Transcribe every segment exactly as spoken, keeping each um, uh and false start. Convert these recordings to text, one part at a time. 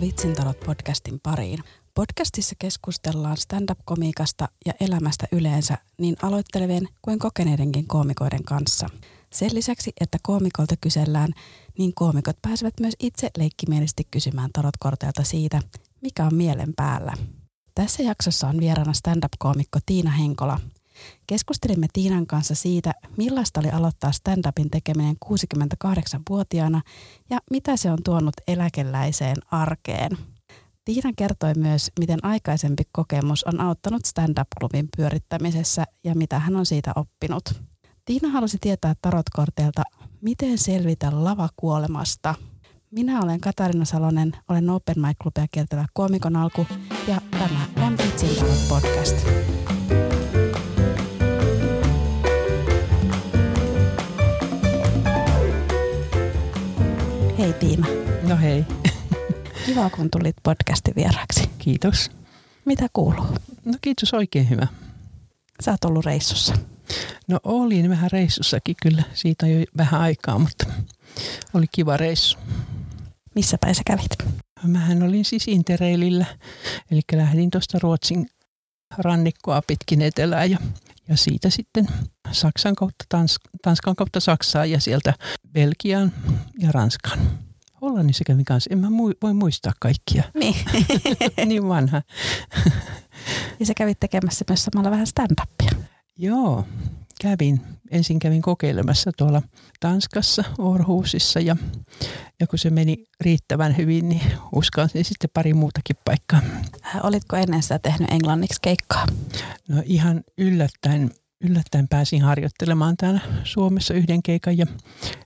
Tervetuloa Vitsin Tarot Podcastin pariin. Podcastissa keskustellaan stand-up-komiikasta ja elämästä yleensä niin aloittelevien kuin kokeneidenkin koomikoiden kanssa. Sen lisäksi, että koomikolta kysellään, niin koomikot pääsevät myös itse leikkimielisesti kysymään tarotkorteilta siitä, mikä on mielen päällä. Tässä jaksossa on vieraana stand-up-koomikko Tiina Henkola. Keskustelimme Tiinan kanssa siitä, millaista oli aloittaa stand-upin tekeminen kuusikymmentäkahdeksanvuotiaana ja mitä se on tuonut eläkeläiseen arkeen. Tiina kertoi myös, miten aikaisempi kokemus on auttanut stand-up-klubin pyörittämisessä ja mitä hän on siitä oppinut. Tiina halusi tietää tarotkorteilta, miten selvitä lavakuolemasta. Minä olen Katariina Salonen, olen Open Mic-klubia kiertävä koomikon alku ja tämä on Vitsin Tarot Podcast. Hei Tiina. No hei. Kiva, kun tulit podcastin vieraksi. Kiitos. Mitä kuuluu? No kiitos, oikein hyvä. Sä oot ollut reissussa. No olin vähän reissussakin kyllä. Siitä on jo vähän aikaa, mutta oli kiva reissu. Missä päin sä kävit? Mähän olin siis Interrailillä. Eli lähdin tuosta Ruotsin rannikkoa pitkin etelään ja, ja siitä sitten Saksan kautta, Tans, Tanskan kautta Saksaan ja sieltä Belgiaan ja Ranskaan. Hollannissa kävin kanssa. En mä mu- voi muistaa kaikkia. Niin. Niin vanha. Ja sä kävit tekemässä myös samalla vähän stand-upia. Joo, kävin. Ensin kävin kokeilemassa tuolla Tanskassa, Orhusissa ja, ja kun se meni riittävän hyvin, niin uskalsin sitten pari muutakin paikkaa. Äh, olitko ennen sitä tehnyt englanniksi keikkaa? No ihan yllättäen, yllättäen pääsin harjoittelemaan täällä Suomessa yhden keikan ja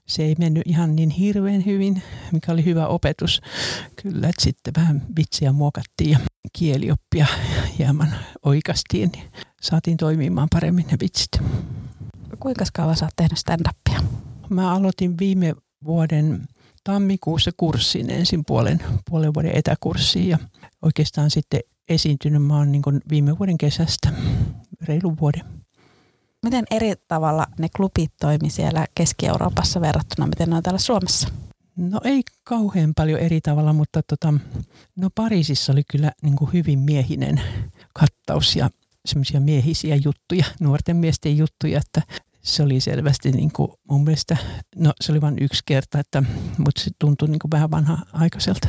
se ei mennyt ihan niin hirveän hyvin, mikä oli hyvä opetus. Kyllä, että sitten vähän vitsiä muokattiin ja kielioppia hieman oikastiin, niin saatiin toimimaan paremmin ne vitsit. Kuinka kauan sä oot tehnyt stand-upia? Mä aloitin viime vuoden tammikuussa kurssin, ensin puolen, puolen vuoden etäkurssiin ja oikeastaan sitten esiintynyt mä oon niin kuin viime vuoden kesästä, reilun vuoden. Miten eri tavalla ne klubit toimi siellä Keski-Euroopassa verrattuna, miten ne on täällä Suomessa? No ei kauhean paljon eri tavalla, mutta tota, no Pariisissa oli kyllä niin kuin hyvin miehinen kattaus ja semmoisia miehisiä juttuja, nuorten miesten juttuja, että se oli selvästi niin kuin mun mielestä, no se oli vain yksi kerta, että, mutta se tuntui niin kuin vähän vanha-aikaiselta.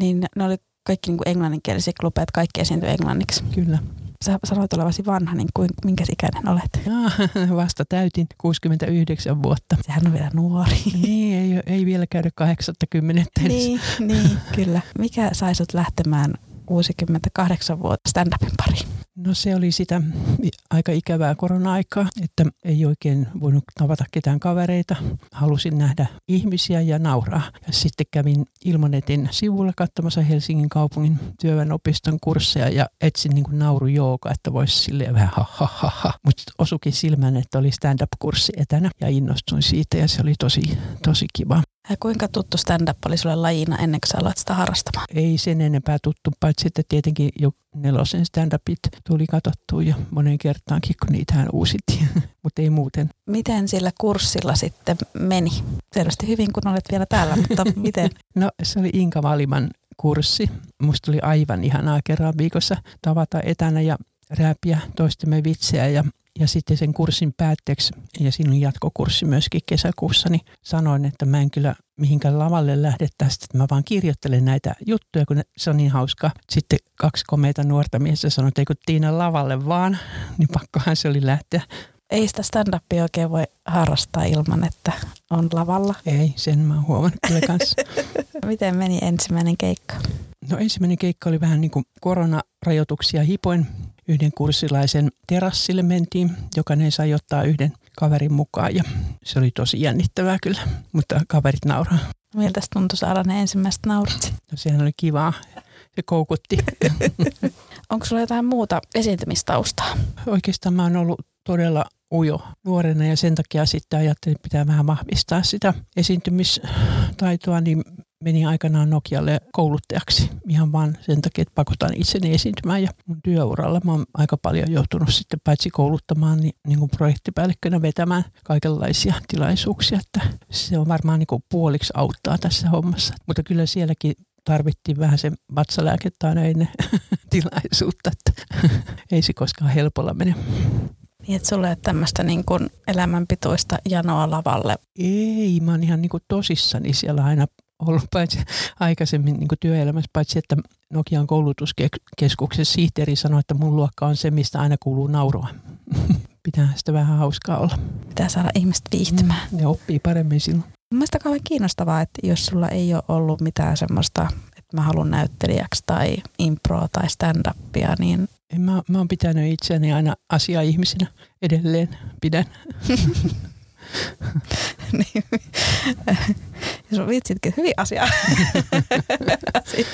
Niin ne oli kaikki niin kuin englanninkielisiä klubeja, että kaikki esiintyi englanniksi. Kyllä. Sä sanoit olevasi vanha, niin kuin, minkäs ikäinen olet? No, vasta täytin kuusikymmentäyhdeksän vuotta. Sehän on vielä nuori. Niin, ei, ei vielä käydä kahdeksankymmentä. Niin, niin, kyllä. Mikä sai sut lähtemään kuusikymmentäkahdeksan vuotta stand-upin pariin? No se oli sitä aika ikävää korona-aikaa, että ei oikein voinut tavata ketään kavereita. Halusin nähdä ihmisiä ja nauraa. Ja sitten kävin Ilmanetin sivulla katsomassa Helsingin kaupungin työväenopiston kursseja ja etsin niin kuin naurujoukoa, että voisi silleen vähän ha ha ha ha. Mutta osukin silmään, että oli stand-up-kurssi etänä ja innostuin siitä ja se oli tosi, tosi kiva. Ja kuinka tuttu stand-up oli sulle lajina ennen kuin sä aloit sitä harrastamaan? Ei sen enempää tuttu, paitsi että tietenkin jo nelosen stand-upit tuli katsottua ja monen kertaankin, kun niitähän uusittiin, mutta ei muuten. Miten sillä kurssilla sitten meni? Selvästi hyvin, kun olet vielä täällä, mutta miten? No se oli Inka Valiman kurssi. Musta oli aivan ihanaa kerran viikossa tavata etänä ja rääpiä toistemme vitsejä ja Ja sitten sen kurssin päätteeksi, ja siinä on jatkokurssi myöskin kesäkuussa, niin sanoin, että mä en kyllä mihinkään lavalle lähde tästä, että mä vaan kirjoittelen näitä juttuja, kun se on niin hauskaa. Sitten kaksi komeita nuorta miestä sanoi, että ei kun Tiina lavalle vaan, niin pakkohan se oli lähteä. Ei sitä stand-upia oikein voi harrastaa ilman, että on lavalla. Ei, sen mä oon huomannut kyllä kanssa. Miten meni ensimmäinen keikka? No ensimmäinen keikka oli vähän niin kuin koronarajoituksia hipoin. Yhden kurssilaisen terassille mentiin, jokainen sai ottaa yhden kaverin mukaan ja se oli tosi jännittävää kyllä, mutta kaverit nauraa. Miltä se tuntui saada ne ensimmäiset naurat? No sehän oli kivaa, se koukutti. Onko sulla jotain muuta esiintymistaustaa? Oikeastaan mä oon ollut todella ujo nuorena ja sen takia sitten ajattelin, että pitää vähän vahvistaa sitä esiintymistaitoa, niin menin aikanaan Nokialle kouluttajaksi ihan vaan sen takia, että pakotan itseni esiintymään ja mun työuralla mä oon aika paljon joutunut sitten paitsi kouluttamaan, niin, niin kuin projektipäällikkönä vetämään kaikenlaisia tilaisuuksia, että se on varmaan niin kuin puoliksi auttaa tässä hommassa. Mutta kyllä sielläkin tarvittiin vähän sen vatsalääkettä aina ennen tilaisuutta, että ei se koskaan helpolla mene. Niin, että sulle ei ole tämmöistä niin kuin elämänpitoista janoa lavalle? Ei, mä oon ihan niin kuin tosissani siellä aina ollut, paitsi aikaisemmin niin kuin työelämässä, paitsi että Nokian koulutuskeskuksen sihteeri sanoi, että mun luokka on se, mistä aina kuuluu nauroa. Pitää sitä vähän hauskaa olla. Pitää saada ihmiset viihtymään. Mm, ja oppii paremmin silloin. Mielestäni kauhean kiinnostavaa, että jos sulla ei ole ollut mitään semmoista, että mä haluan näyttelijäksi tai improa tai stand-upia, niin... En mä, mä oon pitänyt itseäni aina asiaihmisenä, edelleen pidän. Niin, sun vitsitkin, hyvin asiaa. Asia,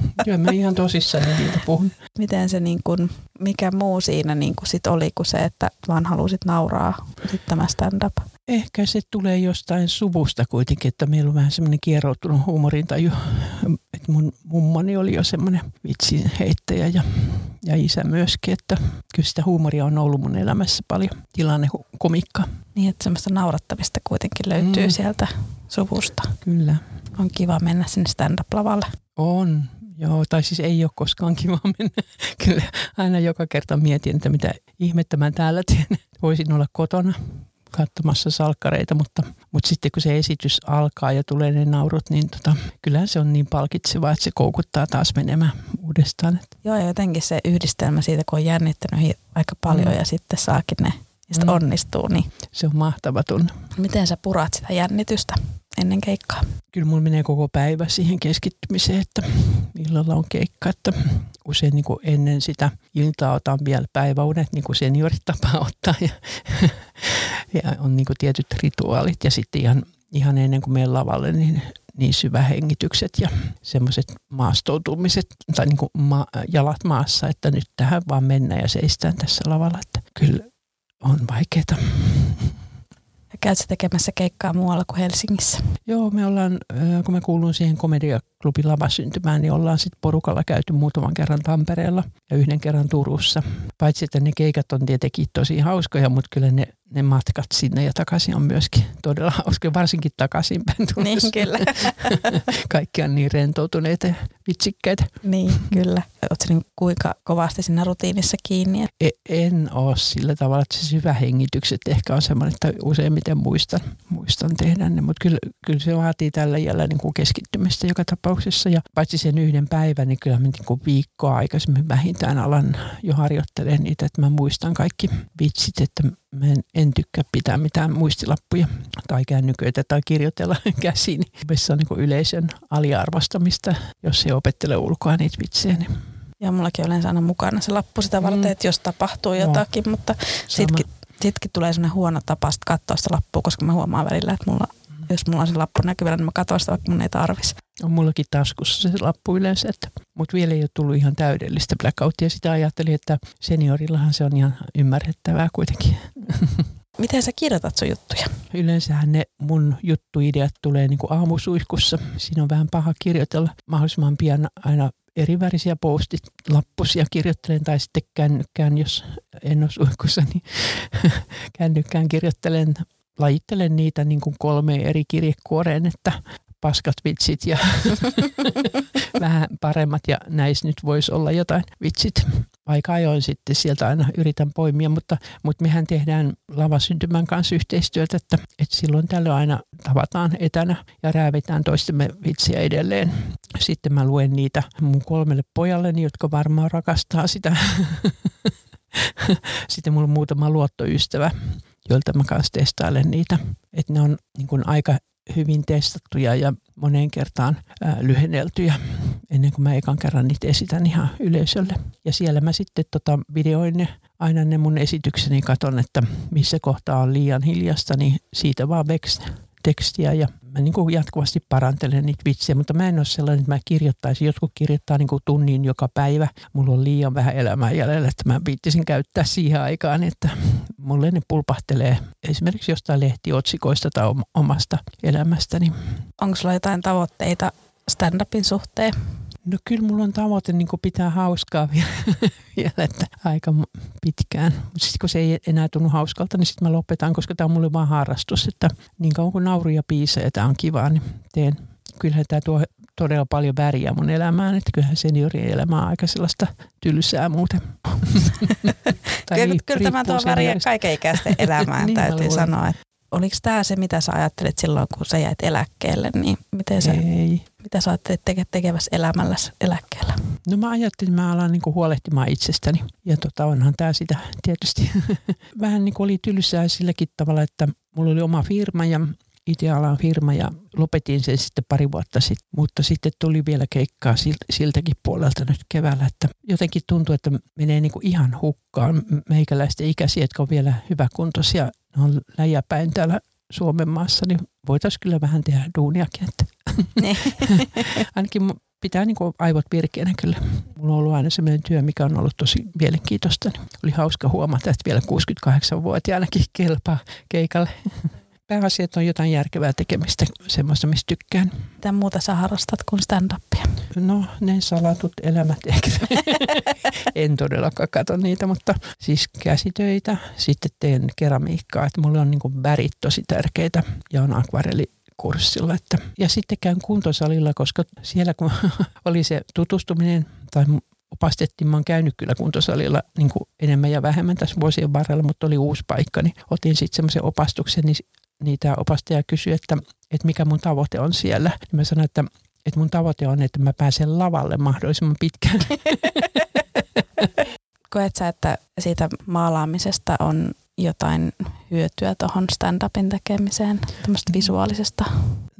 mm. Joo, mä ihan tosissani niitä puhun. Miten se niin kun, mikä muu siinä niin kun sit oli kuin se, että vaan halusit nauraa sit tämä stand-up? Ehkä se tulee jostain suvusta kuitenkin, että meillä on vähän semmoinen kieroutunut huumorintaju. Että mun mummoni oli jo semmoinen vitsin heittäjä ja, ja isä myöskin, että kyllä sitä huumoria on ollut mun elämässä paljon. Tilannekomikka. Niin, että semmoista naurattavista kuitenkin löytyy mm. sieltä suvusta. Kyllä. On kiva mennä sinne stand-up-lavalle. On. Joo, tai siis ei ole koskaan kiva mennä. Kyllä aina joka kerta mietin, että mitä ihmettä mä täällä teen. Voisin olla kotona katsomassa salkkareita, mutta, mutta sitten kun se esitys alkaa ja tulee ne naurut, niin tota, kyllähän se on niin palkitsevaa, että se koukuttaa taas menemään uudestaan. Joo, ja jotenkin se yhdistelmä siitä, kun on jännittänyt aika paljon mm. ja sitten saakin ne, niistä mm. onnistuu. Niin. Se on mahtava tunne. Miten sä puraat sitä jännitystä ennen keikkaa? Kyllä mulla menee koko päivä siihen keskittymiseen, että illalla on keikka, että usein niin kuin ennen sitä iltaa otan vielä päiväunet, niin kuin seniorit tapaa ottaa ja, ja on niin kuin tietyt rituaalit ja sitten ihan, ihan ennen kuin menen lavalle, niin, niin syvähengitykset ja semmoiset maastoutumiset tai niin kuin ma- jalat maassa, että nyt tähän vaan mennään ja seistään tässä lavalla, että kyllä on vaikeeta. Käytkö tekemässä keikkaa muualla kuin Helsingissä? Joo, me ollaan, kun mä kuulun siihen Komediaklubin lavasyntymään, niin ollaan sitten porukalla käyty muutaman kerran Tampereella ja yhden kerran Turussa. Paitsi, että ne keikat on tietenkin tosi hauskoja, mutta kyllä ne, ne matkat sinne ja takaisin on myöskin todella hauskoja, varsinkin takaisinpäin tulossa. Niin, kyllä. Kaikki on niin rentoutuneita ja vitsikkäitä. Niin, kyllä. Oletko niin kuinka kovasti siinä rutiinissa kiinni? E- en ole sillä tavalla, että se syvähengitykset ehkä on semmoinen, että useimmiten muistan, muistan tehdä ne, mutta kyllä, kyllä se vaatii tällä jäljellä niin kuin keskittymistä joka tapauksessa. Ja paitsi sen yhden päivän, niin kyllä mä niin kuin viikkoa aikaisemmin vähintään alan jo harjoittelen niitä, että mä muistan kaikki vitsit, että mä en, en tykkää pitää mitään muistilappuja tai kännyköitä tai kirjoitella käsiin. Se on niin kuin yleisön aliarvostamista, jos ei opettele ulkoa niitä vitsejä. Niin. Ja mullakin yleensä aina mukana se lappu sitä varten, mm. että jos tapahtuu jotakin, no, mutta sitkin... Sittenkin tulee sellainen huono tapa katsoa sitä lappua, koska mä huomaan välillä, että mulla, jos mulla on se lappu näkyvillä, niin mä katson sitä, vaikka mun ei tarvisi. On mullakin taskussa se lappu yleensä, mutta vielä ei ole tullut ihan täydellistä blackoutia. Sitä ajattelin, että seniorillahan se on ihan ymmärrettävää kuitenkin. Miten sä kirjoitat sun juttuja? Yleensähän ne mun juttuideat tulee niin kuin aamusuihkussa. Siinä on vähän paha kirjoitella. Mahdollisimman pian aina erivärisiä postit, lappusia kirjoittelen tai sitten kännykkään, jos en ole suihkussa, niin kännykkään kirjoittelen, lajittelen niitä niin kuin kolme eri kirjekuoreen, että paskat vitsit ja vähän paremmat ja näissä nyt voisi olla jotain vitsit. Aika ajoin sitten sieltä aina yritän poimia, mutta, mutta mehän tehdään lavasyntymän kanssa yhteistyötä, että, että silloin tällöin aina tavataan etänä ja räävitään toistemme vitsiä edelleen. Sitten mä luen niitä mun kolmelle pojalleni, jotka varmaan rakastaa sitä. Sitten mulla on muutama luottoystävä, joilta mä kanssa testailen niitä, että ne on niin kuin aika hyvin testattuja ja moneen kertaan ää, lyhenneltyjä ennen kuin mä ekan kerran niitä esitän ihan yleisölle. Ja siellä mä sitten tota, videoin ne, aina ne mun esitykseni, katon, että missä kohtaa on liian hiljasta, niin siitä vaan veks tekstiä ja mä niin kuin jatkuvasti parantelen niitä vitsejä, mutta mä en ole sellainen, että mä kirjoittaisin. Jotkut kirjoittaa niin kuin tunnin joka päivä. Mulla on liian vähän elämää jäljellä, että mä viittisin käyttää siihen aikaan, että mulle ne pulpahtelee esimerkiksi jostain lehtiotsikoista tai omasta elämästäni. Onko sulla jotain tavoitteita stand-upin suhteen? No kyllä mulla on tavoite niin kuin pitää hauskaa vielä, vielä että aika pitkään. Mutta sitten kun se ei enää tunnu hauskalta, niin sitten mä lopetan, koska tämä on mulle vaan harrastus. Että niin kauan kuin nauruja biisejä, tämä on kivaa, niin teen. Kyllähän tämä tuo todella paljon väriä mun elämään, että kyllähän seniorielämä on aika sellaista tylsää muuten. Kyllä, kyllä tämä tuo väriä kaikenikäisten elämään, niin täytyy sanoa. Oliko tämä se, mitä sä ajattelit silloin, kun sä jäit eläkkeelle, niin miten sä, mitä sä ajattelit teke- tekevässä elämälläsi eläkkeellä? No mä ajattelin, että mä alan niinku huolehtimaan itsestäni ja tota, onhan tämä sitä tietysti. Vähän niinku oli tylsää silläkin tavalla, että mulla oli oma firma ja itse alan firma ja lopetin sen sitten pari vuotta sitten, mutta sitten tuli vielä keikkaa siltäkin puolelta nyt keväällä, että jotenkin tuntuu, että menee niinku ihan hukkaan meikäläisten ikäisiä, jotka on vielä hyväkuntoisia. Ne on läjäpäin täällä Suomen maassa, niin voitaisiin kyllä vähän tehdä duuniakin. Ainakin pitää niin kuin aivot virkeänä kyllä. Mulla on ollut aina sellainen työ, mikä on ollut tosi mielenkiintoista. Oli hauska huomata, että vielä kuusikymmentäkahdeksanvuotiaanakin kelpaa keikalle. Pääasia, että on jotain järkevää tekemistä, semmoista, mistä tykkään. Mitä muuta sä harrastat kuin stand-upia? No, ne salatut elämät ehkä. En todellakaan katso niitä, mutta siis käsitöitä. Sitten teen keramiikkaa, että mulle on niinku värit tosi tärkeitä ja on akvarelli. Kurssilla, että. Ja sitten käyn kuntosalilla, koska siellä kun oli se tutustuminen tai opastettiin, mä oon käynyt kyllä kuntosalilla niin kuin enemmän ja vähemmän tässä vuosien varrella, mutta oli uusi paikka, niin otin sitten semmoisen opastuksen, niin, niin tämä opastaja kysyi, että, että mikä mun tavoite on siellä. Niin mä sanoin, että, että mun tavoite on, että mä pääsen lavalle mahdollisimman pitkään. Koet sä, että siitä maalaamisesta on jotain hyötyä tuohon stand-upin tekemiseen, tämmöistä visuaalisesta?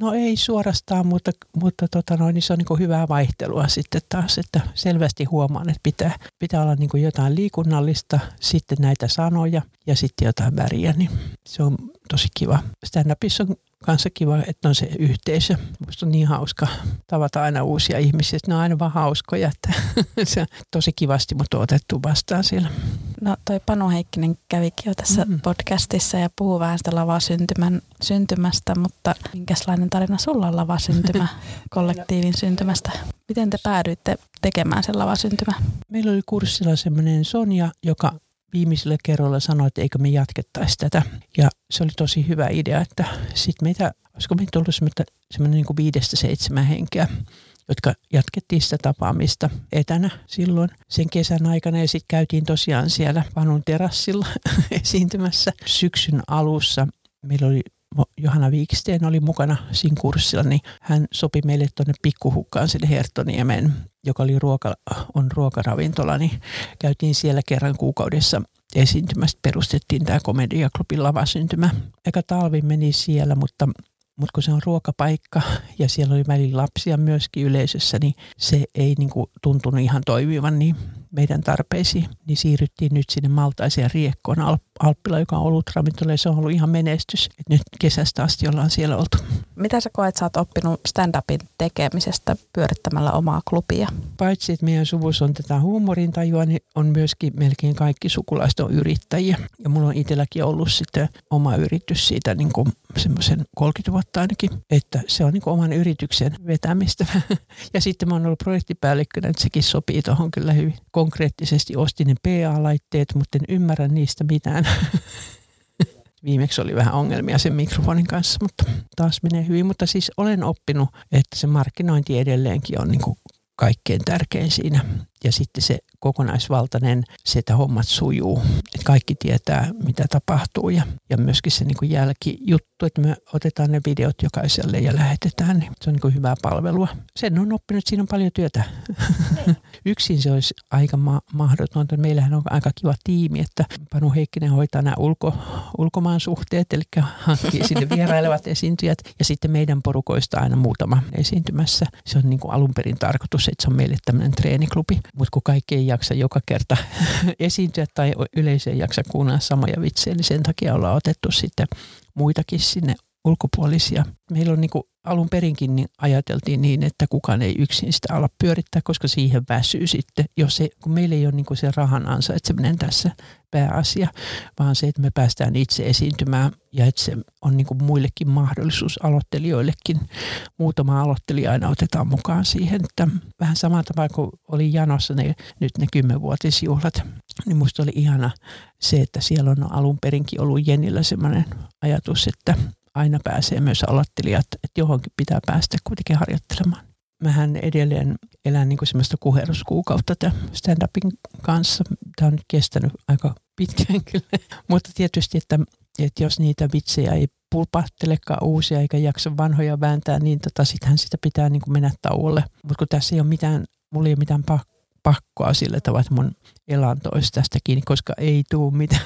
No ei suorastaan, mutta, mutta tota noin, niin se on niin kuin hyvää vaihtelua sitten taas, että selvästi huomaan, että pitää, pitää olla niin kuin jotain liikunnallista, sitten näitä sanoja ja sitten jotain väriä, niin se on tosi kiva. Stand-upissa on kanssa kiva, että on se yhteisö. Musta on niin hauska tavata aina uusia ihmisiä, ne on aina vaan hauskoja, että se tosi kivasti mut on otettu vastaan siellä. No toi Panu Heikkinen kävikin jo tässä mm-hmm. podcastissa ja puhuu vähän sitä lavasyntymän syntymästä, mutta minkälainen tarina sulla on lavasyntymä, kollektiivin syntymästä? Miten te päädyitte tekemään sen lavasyntymän? Meillä oli kurssilla semmoinen Sonja, joka viimeisellä kerralla sanoi, että eikö me jatkettaisi tätä. Ja se oli tosi hyvä idea, että sitten meitä, olisiko meitä ollut semmoinen niin kuin viidestä seitsemän henkeä, jotka jatkettiin sitä tapaamista etänä silloin sen kesän aikana. Ja sitten käytiin tosiaan siellä Panun terassilla esiintymässä syksyn alussa. Meillä oli Johanna Wikstein oli mukana siinä kurssilla, niin hän sopi meille tuonne pikkuhukkaan sinne Herttoniemen, joka oli ruoka, on ruokaravintola, niin käytiin siellä kerran kuukaudessa esiintymästä. Perustettiin tämä Komediaklubin lavasyntymä. Eka talvi meni siellä, mutta, mutta kun se on ruokapaikka ja siellä oli välillä lapsia myöskin yleisössä, niin se ei niin kuin tuntunut ihan toimivan niin meidän tarpeisiin, niin siirryttiin nyt sinne Maltaiseen Riekkoon Alp- Alppila, joka on ollut ravintola, ja se on ollut ihan menestys. Et nyt kesästä asti ollaan siellä oltu. Mitä sä koet, sä oot oppinut stand-upin tekemisestä pyörittämällä omaa klubia? Paitsi, että meidän suvussa on tätä huumorintajua, niin on myöskin melkein kaikki sukulaiset on yrittäjiä. Ja mulla on itselläkin ollut sitten oma yritys siitä niin kuin semmoisen kolmekymmentä vuotta ainakin, että se on niin kuin oman yrityksen vetämistä. Ja sitten mä oon ollut projektipäällikkönä, että sekin sopii tuohon kyllä hyvin. Konkreettisesti ostin ne P A-laitteet, mutta en ymmärrä niistä mitään. Viimeksi oli vähän ongelmia sen mikrofonin kanssa, mutta taas menee hyvin. Mutta siis olen oppinut, että se markkinointi edelleenkin on niin kuin kaikkein tärkein siinä. Ja sitten se kokonaisvaltainen, se, että hommat sujuu. Että kaikki tietää, mitä tapahtuu. Ja, ja myöskin se niin kuin jälkijuttu, että me otetaan ne videot jokaiselle ja lähetetään. Niin se on niin kuin hyvää palvelua. Sen on oppinut, että siinä on paljon työtä. Yksin se olisi aika ma- mahdotonta. Meillähän on aika kiva tiimi, että Panu Heikkinen hoitaa nämä ulko- ulkomaan suhteet, eli hankkii sinne vierailevat esiintyjät. Ja sitten meidän porukoista aina muutama esiintymässä. Se on niin kuin alun perin tarkoitus, että se on meille tämmöinen treeniklubi. Mutta kun kaikki ei jaksa joka kerta esiintyä tai yleisö ei jaksa kuunnella samoja vitsejä, niin sen takia ollaan otettu sitten muitakin sinne ulkopuolisia. Meillä on niin kuin alun perinkin niin ajateltiin niin, että kukaan ei yksin sitä ala pyörittää, koska siihen väsyy sitten, jos ei, kun meillä ei ole niin kuin se rahan ansaitseminen tässä pääasia, vaan se, että me päästään itse esiintymään ja että se on niin kuin muillekin mahdollisuus aloittelijoillekin. Muutama aloittelija aina otetaan mukaan siihen, että vähän samalla tavalla kuin oli janossa ne, nyt ne kymmenvuotisjuhlat, niin musta oli ihana se, että siellä on alun perinkin ollut Jennillä sellainen ajatus, että aina pääsee myös aloittelijat, että johonkin pitää päästä kuitenkin harjoittelemaan. mähän edelleen elän niin kuin semmoista kuheruskuukautta tämän stand-upin kanssa. Tämä on nyt kestänyt aika pitkään kyllä. Mutta tietysti, että, että jos niitä vitsejä ei pulpahtelekaan uusia eikä jaksa vanhoja vääntää, niin tota, sittenhän sitä pitää niin kuin mennä tauolle. Mutta kun tässä ei ole mitään, mulla ei ole mitään pakkoa sillä tavalla, että mun elanto olisi tästä kiinni, koska ei tule mitään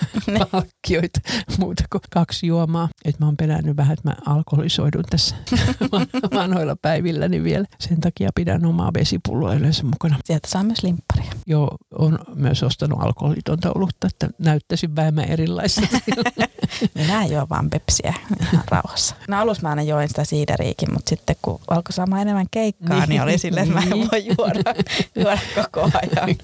palkkioita muuta kuin kaksi juomaa. Et mä oon pelännyt vähän, että mä alkoholisoidun tässä vanhoilla päivilläni vielä. Sen takia pidän omaa vesipulloa yleensä mukana. Sieltä saa myös limpparia. Joo, on myös ostanut alkoholitonta olutta, että näyttäisin vähemmän erilaisilta. Minä en juo vaan pepsiä ihan rauhassa. No alussa mä aina join sitä siideriikin, mutta sitten kun alkoi saamaan enemmän keikkaa, niin, niin oli silleen, että niin. Mä en voi juoda, juoda koko ajan.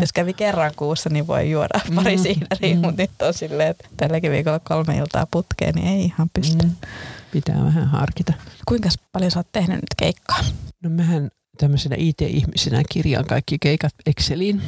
Jos kävi kerran kuussa, niin voi juoda pari mm. siideriä, mm. mutta nyt on silleen, että tälläkin viikolla kolme iltaa putkeen, niin ei ihan pysty. Mm. Pitää vähän harkita. Kuinka paljon sä oot tehnyt nyt keikkaa? No mähän tämmöisenä I T-ihmisenä kirjaan kaikki keikat Exceliin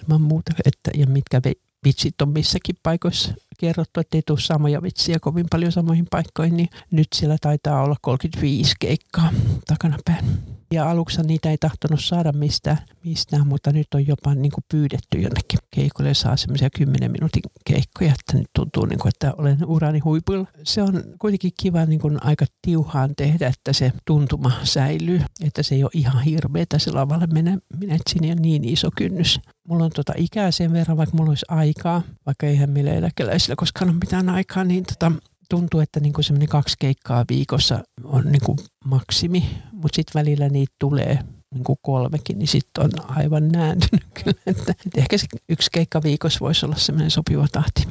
ilman muuta, että ja mitkä vitsit on missäkin paikoissa kerrottu, että ei tule samoja vitsiä kovin paljon samoihin paikkoihin, niin nyt siellä taitaa olla kolmekymmentäviisi keikkaa takanapäin. Ja aluksi niitä ei tahtonut saada mistään, mistään mutta nyt on jopa niin kuin pyydetty jonnekin keikolle. Saa semmoisia kymmenen minuutin keikkoja, että nyt tuntuu, niin kuin, että olen urani huipulla. Se on kuitenkin kiva niin kuin aika tiuhaan tehdä, että se tuntuma säilyy. Että se ei ole ihan hirveetä se lavalle mennä, että siinä on niin iso kynnys. Mulla on tota ikää sen verran, vaikka mulla olisi aikaa, vaikka eihän meillä eläkeläisillä koskaan ole mitään aikaa, niin tota... tuntuu, että niinku semmoinen kaksi keikkaa viikossa on niinku maksimi, mutta sitten välillä niitä tulee niinku kolmekin, niin sitten on aivan nääntynyt kyllä. Että ehkä se yksi keikka viikossa voisi olla semmoinen sopiva tahti.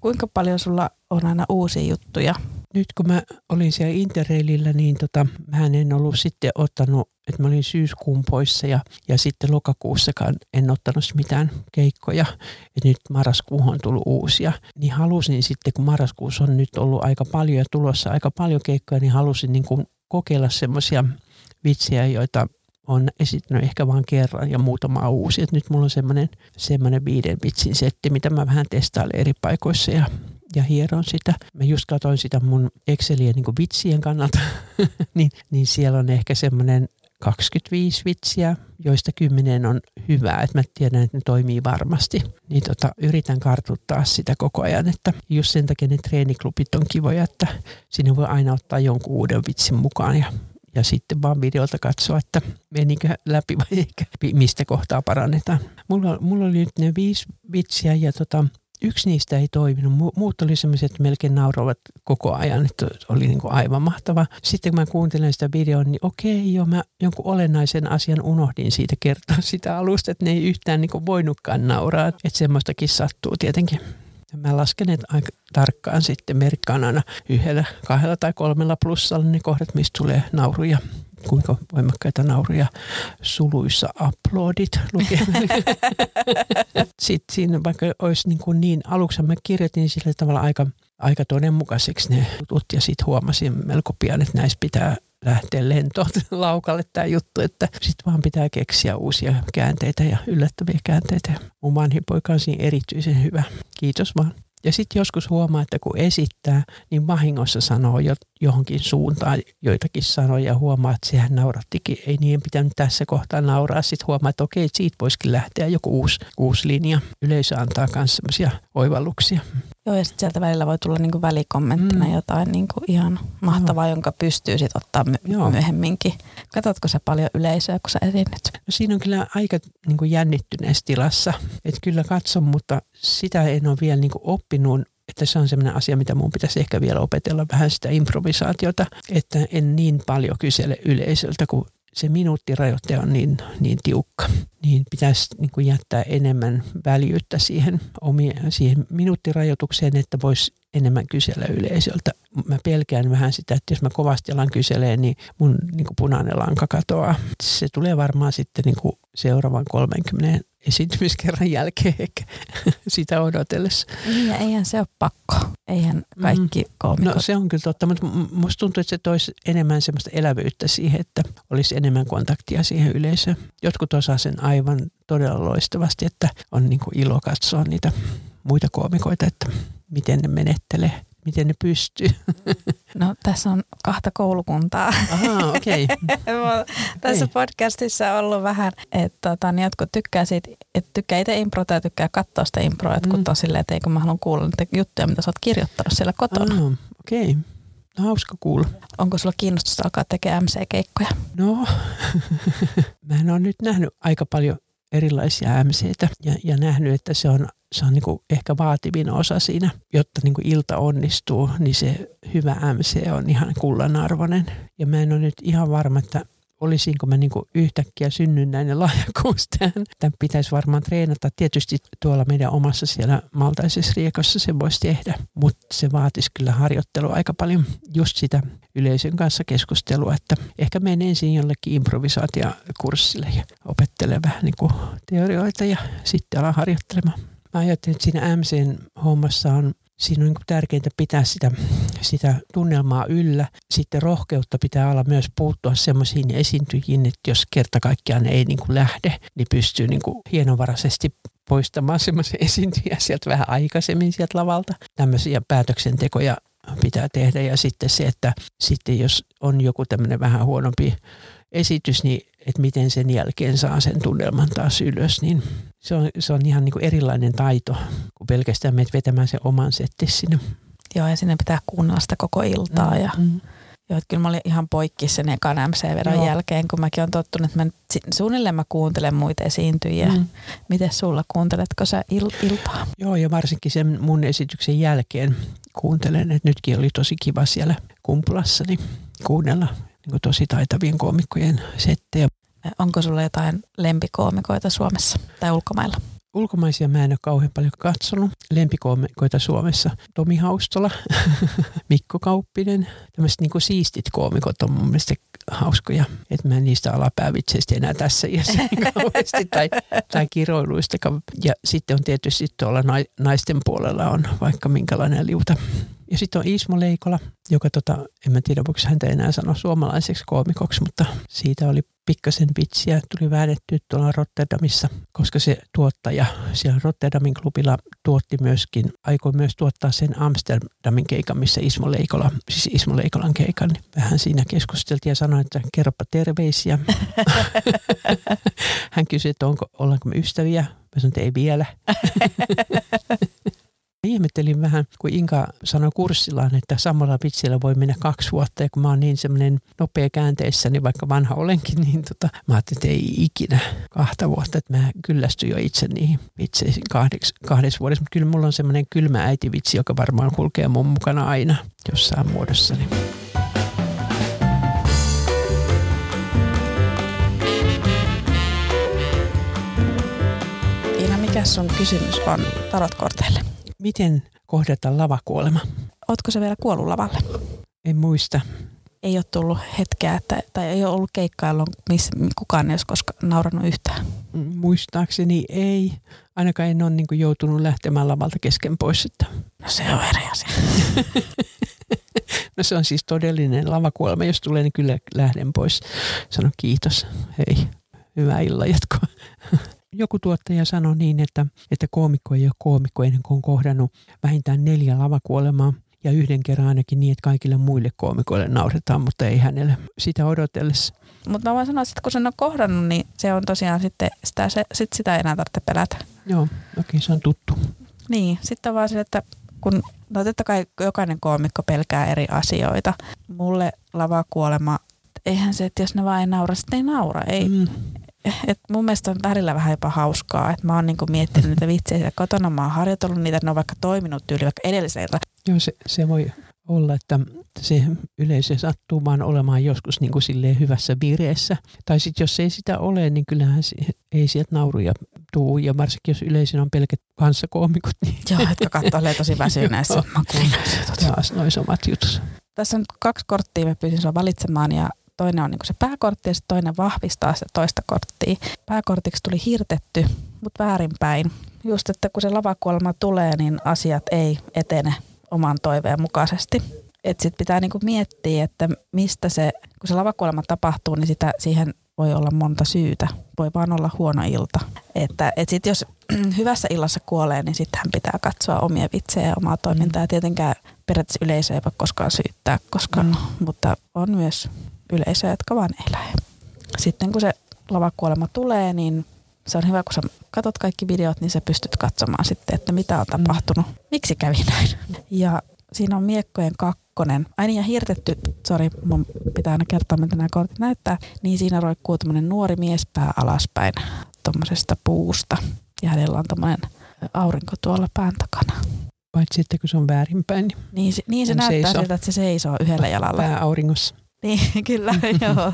Kuinka paljon sulla on aina uusia juttuja? Nyt kun mä olin siellä Interrailillä, niin tota, mä en ollut sitten ottanut, että mä olin syyskuun poissa ja, ja sitten lokakuussakaan en ottanut mitään keikkoja. Et nyt marraskuuhun on tullut uusia. Niin halusin sitten, kun marraskuussa on nyt ollut aika paljon ja tulossa aika paljon keikkoja, niin halusin niin kuin kokeilla semmoisia vitsejä, joita on esittänyt ehkä vain kerran ja muutama uusi. Et nyt mulla on semmoinen, semmoinen viiden vitsin setti, mitä mä vähän testailen eri paikoissa ja... ja hieron sitä. Mä just katsoin sitä mun Exceliä niin kuin vitsien kannalta, niin, niin siellä on ehkä semmoinen kaksikymmentäviisi vitsiä, joista kymmenen on hyvää, että mä tiedän, että ne toimii varmasti. Niin tota, yritän kartuttaa sitä koko ajan, että just sen takia ne treeniklubit on kivoja, että sinne voi aina ottaa jonkun uuden vitsin mukaan ja, ja sitten vaan videolta katsoa, että menikö läpi vai eikä, mistä kohtaa parannetaan. Mulla, mulla oli nyt ne viisi vitsiä ja tota... yksi niistä ei toiminut. Muut oli semmoisia, että melkein nauroivat koko ajan, että oli niin kuin aivan mahtava. Sitten kun mä kuuntelen sitä videoa, niin okei, joo, mä jonkun olennaisen asian unohdin siitä kertoa sitä alusta, että ne ei yhtään niin kuin voinutkaan nauraa. Että semmoistakin sattuu tietenkin. Mä lasken, että aika tarkkaan sitten merkkaan aina yhdellä, kahdella tai kolmella plussalla ne kohdat, mistä tulee nauruja. Kuinka voimakkaita nauruja suluissa uploadit lukee. Sitten siinä vaikka olisi niin, kuin niin aluksi mä kirjoitin sillä tavalla aika, aika todenmukaiseksi ne jutut ja sitten huomasin melko pian, että näissä pitää lähteä lentoon laukalle tämä juttu, että sitten vaan pitää keksiä uusia käänteitä ja yllättäviä käänteitä. Mun vanhin poika on siinä erityisen hyvä. Kiitos vaan. Ja sitten joskus huomaa, että kun esittää, niin vahingossa sanoo johonkin suuntaan joitakin sanoja ja huomaa, että sehän naurattikin. Ei niin pitänyt tässä kohtaa nauraa. Sitten huomaa, että okei, siitä voisikin lähteä joku uusi, uusi linja. Yleisö antaa myös sellaisia oivalluksia. Joo, ja sitten sieltä välillä voi tulla niinku välikommenttina mm. jotain niinku ihan mahtavaa, no. jonka pystyy sitten ottaa my- myöhemminkin. Katsotko sä paljon yleisöä, kun sä esiinnyt? No siinä on kyllä aika niinku jännittyneessä tilassa. Että kyllä katson, mutta sitä en ole vielä niinku oppinut. Että se on sellainen asia, mitä minun pitäisi ehkä vielä opetella vähän sitä improvisaatiota. Että en niin paljon kysele yleisöltä, kun se minuuttirajoite on niin, niin tiukka. Niin pitäisi niin kuin jättää enemmän väljyyttä siihen, omien, siihen minuuttirajoitukseen, että voisi enemmän kysellä yleisöltä. Mä pelkään vähän sitä, että jos mä kovasti alan kyselee, niin mun niin kuin punainen lanka katoaa. Se tulee varmaan sitten niin kuin seuraavan kolmenkymmenen esiintymiskerran jälkeen ehkä sitä odotellessa. Niin, ja eihän se ole pakko. Eihän kaikki mm. koomikot. No se on kyllä totta, mutta musta tuntuu, että se toisi enemmän semmoista elävyyttä siihen, että olisi enemmän kontaktia siihen yleisöön. Jotkut osaa sen aivan todella loistavasti, että on niin kuin ilo katsoa niitä muita koomikoita, että miten ne menettelee, miten ne pystyy. No tässä on kahta koulukuntaa. Aha, okei. Okay. Tässä okay. podcastissa on ollut vähän, että tota, niin jotkut tykkää siitä, että tykkää itse improta ja tykkää katsoa sitä improa. Jotkut mm. on silleen, että ei kun mä haluan kuulla niitä juttuja, mitä sä oot kirjoittanut siellä kotona. Ah, okei. Okay. Hauska kuulla. Onko sulla kiinnostusta alkaa tekemään M C-keikkoja? No, mä en ole nyt nähnyt aika paljon erilaisia M C:itä ja, ja nähnyt, että se on, se on niinku ehkä vaativin osa siinä, jotta niinku ilta onnistuu, niin se hyvä M C on ihan kullanarvoinen. Ja mä en ole nyt ihan varma, että olisinko mä niinku yhtäkkiä synnynnäinen lahjakuus tähän. Tämän pitäisi varmaan treenata. Tietysti tuolla meidän omassa siellä Maltaisessa Riekossa se voisi tehdä, mutta se vaatisi kyllä harjoittelua aika paljon, just sitä yleisön kanssa keskustelua, että ehkä menen ensin jollekin improvisaatiokurssille ja opettelen vähän niinku teorioita ja sitten alan harjoittelemaan. Mä ajattelin, että siinä M C-hommassa on, siinä on niin kuin tärkeintä pitää sitä, sitä tunnelmaa yllä. Sitten rohkeutta pitää olla myös puuttua semmoisiin esiintyjiin, että jos kerta kaikkiaan ei niin kuin lähde, niin pystyy niin kuin hienovaraisesti poistamaan semmoisia esiintyjiä sieltä vähän aikaisemmin sieltä lavalta. Tämmöisiä päätöksentekoja pitää tehdä ja sitten se, että sitten jos on joku tämmöinen vähän huonompi esitys, niin että miten sen jälkeen saa sen tunnelman taas ylös, niin se on, se on ihan niin kuin erilainen taito, kun pelkästään menet vetämään sen oman settin sinne. Joo, ja sinne pitää kuunnella sitä koko iltaa. Mm, ja, mm. Joo, kyllä mä olin ihan poikki sen ekan M C-vedon jälkeen, kun mäkin olen tottunut, että mä, suunnilleen mä kuuntelen muita esiintyjiä. Mm. Miten sulla, kuunteletko sä il- iltaa? Joo, ja varsinkin sen mun esityksen jälkeen kuuntelen, että nytkin oli tosi kiva siellä Kumpulassa, niin kuunnella niin kuin tosi taitavien koomikkojen settejä. Onko sulla jotain lempikoomikoita Suomessa tai ulkomailla? Ulkomaisia mä en ole kauhean paljon katsonut. Lempikoomikoita Suomessa Tomi Haustola, Mikko Kauppinen. Tämmöiset niinku siistit koomikot on mun mielestä hauskoja. Että mä en niistä alapäävitseistä enää tässä iässä kauheasti tai, tai kiroiluistakaan. Ja sitten on tietysti tuolla naisten puolella on vaikka minkälainen liuta. Ja sitten on Ismo Leikola, joka tota, en mä tiedä voiko häntä enää sanoa suomalaiseksi koomikoksi, mutta siitä oli pikkasen vitsiä. Tuli väännettyä tuolla Rotterdamissa, koska se tuottaja siellä Rotterdamin klubilla tuotti myöskin, aikoi myös tuottaa sen Amsterdamin keikan, missä Ismo Leikola, siis Ismo Leikolan keikan. Niin vähän siinä keskusteltiin ja sanoin, että kerropa terveisiä. Hän kysyi, että onko, ollaanko me ystäviä. Mä sanoin, että ei vielä. Ihmettelin vähän, kun Inka sanoi kurssillaan, että samalla vitsillä voi mennä kaksi vuotta. Ja kun mä oon niin semmoinen nopea käänteissä, niin vaikka vanha olenkin, niin tota, mä ajattelin, että ei ikinä kahta vuotta. Että mä kyllästyn jo itse niihin vitseisiin kahdeks, kahdessa vuodessa. Mutta kyllä mulla on semmoinen kylmä äitivitsi, joka varmaan kulkee mun mukana aina jossain muodossa. Tiina, mikä sun kysymys on tarotkorteille? Miten kohdata lavakuolema? Ootko sä vielä kuollut lavalle? En muista. Ei ole tullut hetkeä, että, tai ei ole ollut keikkailla, missä kukaan ei olisi koskaan nauranut yhtään. Muistaakseni ei. Ainakaan en ole niin kuin joutunut lähtemään lavalta kesken pois. Että. No se on eri asia. No se on siis todellinen lavakuolema. Jos tulee, niin kyllä lähden pois. Sano kiitos. Hei. Hyvää illan jatkoa. Joku tuottaja sanoi niin, että, että koomikko ei ole koomikko ennen kuin on kohdannut vähintään neljä lavakuolemaa ja yhden kerran ainakin niin, että kaikille muille koomikoille nauretaan, mutta ei hänelle sitä odotellessa. Mutta mä voin sanoa, että kun sen on kohdannut, niin se on tosiaan sitten, sitä, se, sit sitä ei enää tarvitse pelätä. Joo, okei, okay, se on tuttu. Niin, sitten on vaan se, että kun, no totta kai jokainen koomikko pelkää eri asioita. Mulle lavakuolema, eihän se, että jos ne vaan ei naura, sitten ei naura, ei. Mm. Et mun mielestä on välillä vähän jopa hauskaa, että mä oon niinku miettinyt niitä vitsejä kotona, mä oon harjoitellut niitä, ne on vaikka toiminut tyyli vaikka edelliseltä. Joo, se, se voi olla, että se yleisö sattuu vaan olemaan joskus niinku silleen hyvässä vireessä. Tai sitten jos ei sitä ole, niin kyllähän se, ei sieltä nauruja tuu. Ja varsinkin jos yleisön on pelkät kanssakoomikot. Niin. Joo, jotka katsoo, olee tosi väsyneissä. Mä kuulen. Taas noin samat jutut. Tässä on kaksi korttia, mä pyysin sua valitsemaan ja toinen on niin kuin se pääkortti ja sitten toinen vahvistaa sitä toista korttia. Pääkortiksi tuli hirtetty, mutta väärinpäin. Just, että kun se lavakuolema tulee, niin asiat ei etene oman toiveen mukaisesti. Että sitten pitää niin kuin miettiä, että mistä se, kun se lavakuolema tapahtuu, niin sitä siihen voi olla monta syytä. Voi vaan olla huono ilta. Että et sit jos hyvässä illassa kuolee, niin sitten hän pitää katsoa omia vitsejä ja omaa toimintaa. Mm. Tietenkään periaatteessa yleisöä ei voi koskaan syyttää, koska, mm. mutta on myös yleisöä, jotka vaan ei lähe. Sitten kun se lavakuolema tulee, niin se on hyvä, kun sä katot kaikki videot, niin sä pystyt katsomaan sitten, että mitä on tapahtunut. Mm. Miksi kävi näin? Ja siinä on miekkojen kakkonen. Ai niin, ja hirtetty, sori, mun pitää aina kertoa, mitä nämä kortit näyttää. Niin siinä roikkuu tämmöinen nuori mies pää alaspäin tommosesta puusta. Ja hänellä on tommoinen aurinko tuolla pään takana. Paitsi sitten, kun se on väärinpäin. Niin se, niin se näyttää siltä, että se seisoo yhdellä jalalla. Pää auringossa. Niin, kyllä, joo.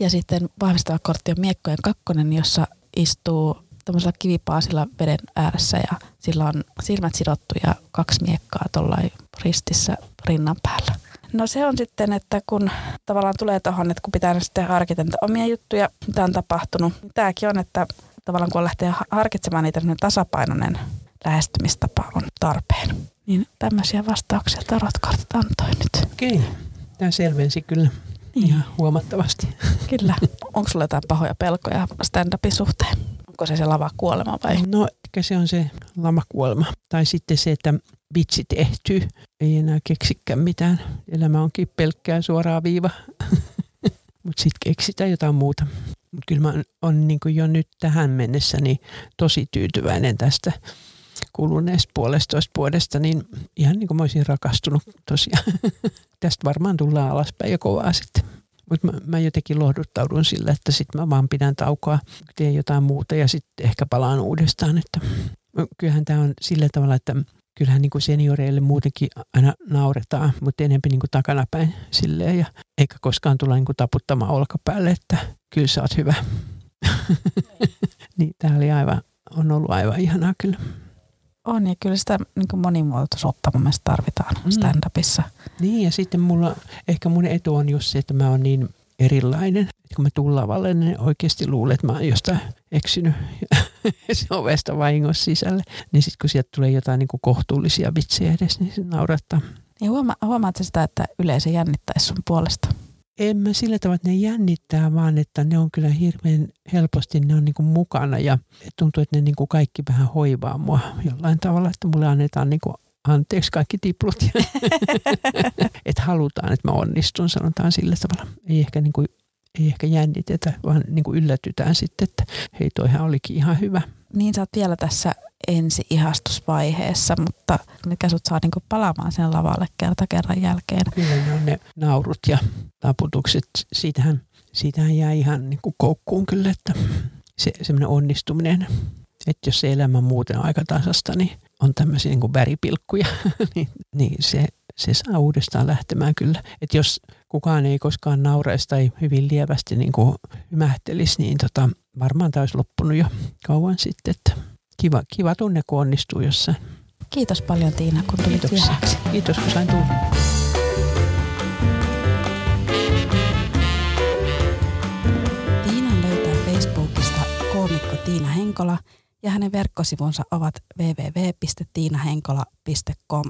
Ja sitten vahvistava kortti on miekkojen kakkonen, jossa istuu tämmöisellä kivipaasilla veden ääressä ja sillä on silmät sidottu ja kaksi miekkaa tuollain ristissä rinnan päällä. No se on sitten, että kun tavallaan tulee tuohon, että kun pitää sitten harkita niitä omia juttuja, mitä on tapahtunut. Tämäkin on, että tavallaan kun lähtee harkitsemaan niitä, niin tasapainoinen lähestymistapa on tarpeen. Niin tämmöisiä vastauksia tarotkortit antoi nyt. Okei, tämä selvensi kyllä. Ihan niin. Huomattavasti. Kyllä. Onko sulla jotain pahoja pelkoja stand-upin suhteen? Onko se se lavakuolema vai? No, ehkä se on se lavakuolema. Tai sitten se, että vitsit ehtyy. Ei enää keksikään mitään. Elämä onkin pelkkää suoraa viiva. Mutta sitten keksitään jotain muuta. Mut kyllä mä oon niinku jo nyt tähän mennessä niin tosi tyytyväinen tästä kuluneesta puolestoista vuodesta, niin ihan niin kuin mä olisin rakastunut tosiaan. Tästä varmaan tullaan alaspäin ja kovaa sitten. Mutta mä, mä jotenkin lohduttaudun sillä, että sitten mä vaan pidän taukoa, teen jotain muuta ja sitten ehkä palaan uudestaan. Että kyllähän tämä on sillä tavalla, että kyllähän niin kuin senioreille muutenkin aina nauretaan, mutta enemmän niin kuin takanapäin silleen. Ja eikä koskaan tulla niin kuin taputtamaan olkapäälle, että kyllä sä oot hyvä. Niin tämä oli aivan, on ollut aivan ihanaa kyllä. On, ja kyllä sitä niin monimuotoisuutta mun mielestä tarvitaan mm. stand-upissa. Niin, ja sitten mulla, ehkä mun etu on just se, että mä oon niin erilainen. Et kun mä tuun lavalle, niin oikeasti luulen, että mä oon jostain eksynyt se ovesta vahingossa sisälle. Niin sitten kun sieltä tulee jotain niin kohtuullisia vitsejä edes, niin se naurattaa. Niin huoma- huomaatko sitä, että yleisö jännittäisi sun puolesta? En mä sillä tavalla, että ne jännittää, vaan että ne on kyllä hirveän helposti, ne on niin kuin mukana ja tuntuu, että ne niin kuin kaikki vähän hoivaa mua jollain tavalla, että mulle annetaan niin kuin anteeksi kaikki tiplut. Että halutaan, että mä onnistun, sanotaan sillä tavalla. Ei ehkä, niin kuin, ei ehkä jännitetä, vaan niin kuin yllätytään sitten, että hei, toihan olikin ihan hyvä. Niin sä oot vielä tässä ensi-ihastusvaiheessa, mutta mikä sut saa niinku palaamaan sen lavalle kerta kerran jälkeen. Kyllä ne on ne naurut ja taputukset. Siitähän, siitähän jää ihan niinku koukkuun kyllä, että se, semmoinen onnistuminen, että jos se elämä muuten on aika tasasta, niin on tämmöisiä niinku väripilkkuja, niin, niin se, se saa uudestaan lähtemään kyllä. Että jos kukaan ei koskaan nauraisi tai hyvin lievästi niinku hymähtelisi, niin tota, varmaan tämä olisi loppunut jo kauan sitten, että Kiva, kiva tunne, kun onnistuu jossain. Kiitos paljon, Tiina, kun tulit vieraaksi. Kiitos, kun sain tulla. Tiinan löytää Facebookista koomikko Tiina Henkola ja hänen verkkosivunsa ovat double-u double-u double-u piste tiina henkola piste com.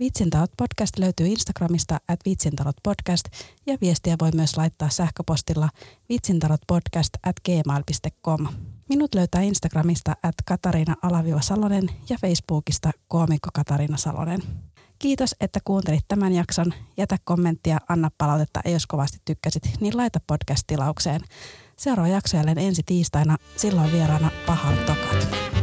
Vitsin Tarot Podcast löytyy Instagramista at Vitsin Tarot Podcast ja viestiä voi myös laittaa sähköpostilla vitsintarotpodcast at gmail piste com. Minut löytää Instagramista at Katariina-Salonen ja Facebookista koomikko Katariina Salonen. Kiitos, että kuuntelit tämän jakson. Jätä kommenttia, anna palautetta ja jos kovasti tykkäsit, niin laita podcast-tilaukseen. Seuraava jakso jälleen ensi tiistaina, silloin vieraana Pahan tokat.